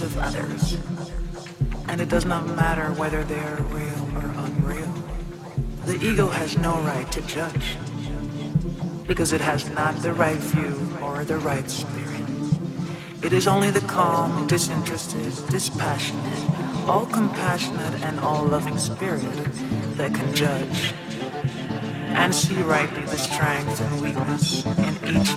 lives of others, and it does not matter whether they are real or unreal. The ego has no right to judge, because it has not the right view or the right spirit. It is only the calm, disinterested, dispassionate, all-compassionate and all-loving spirit that can judge and see rightly the strength and weakness in each